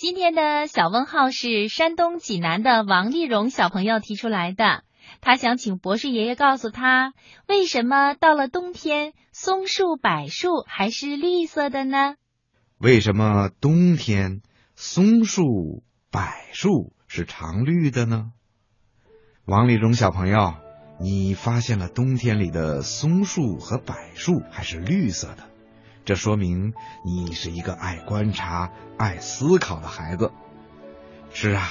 今天的小问号是山东济南的王丽蓉小朋友提出来的，他想请博士爷爷告诉他，为什么到了冬天松树柏树还是绿色的呢？为什么冬天松树柏树是常绿的呢？王丽蓉小朋友，你发现了冬天里的松树和柏树还是绿色的，这说明你是一个爱观察、爱思考的孩子。是啊，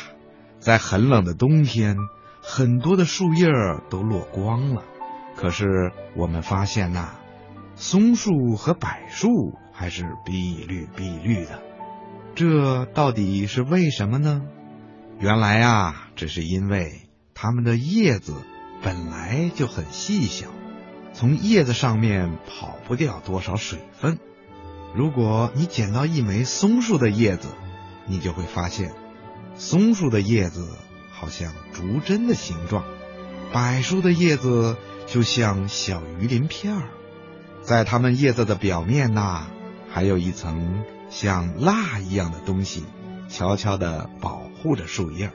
在很冷的冬天，很多的树叶都落光了，可是我们发现松树和柏树还是碧绿的，这到底是为什么呢？原来只是因为它们的叶子本来就很细小，从叶子上面跑不掉多少水分。如果你捡到一枚松树的叶子，你就会发现松树的叶子好像竹针的形状，柏树的叶子就像小鱼鳞片儿。在它们叶子的表面还有一层像蜡一样的东西，悄悄地保护着树叶。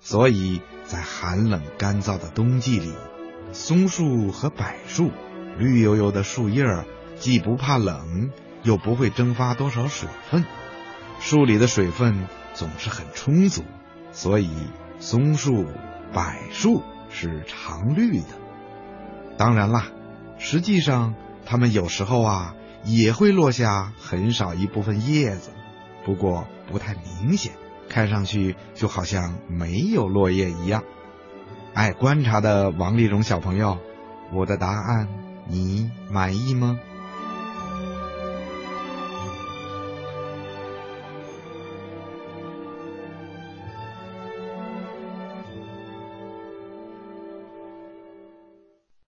所以在寒冷干燥的冬季里，松树和柏树绿油油的树叶既不怕冷，又不会蒸发多少水分，树里的水分总是很充足，所以松树、柏树是常绿的。当然啦，实际上它们有时候也会落下很少一部分叶子，不过不太明显，看上去就好像没有落叶一样。爱观察的王丽蓉小朋友，我的答案你满意吗？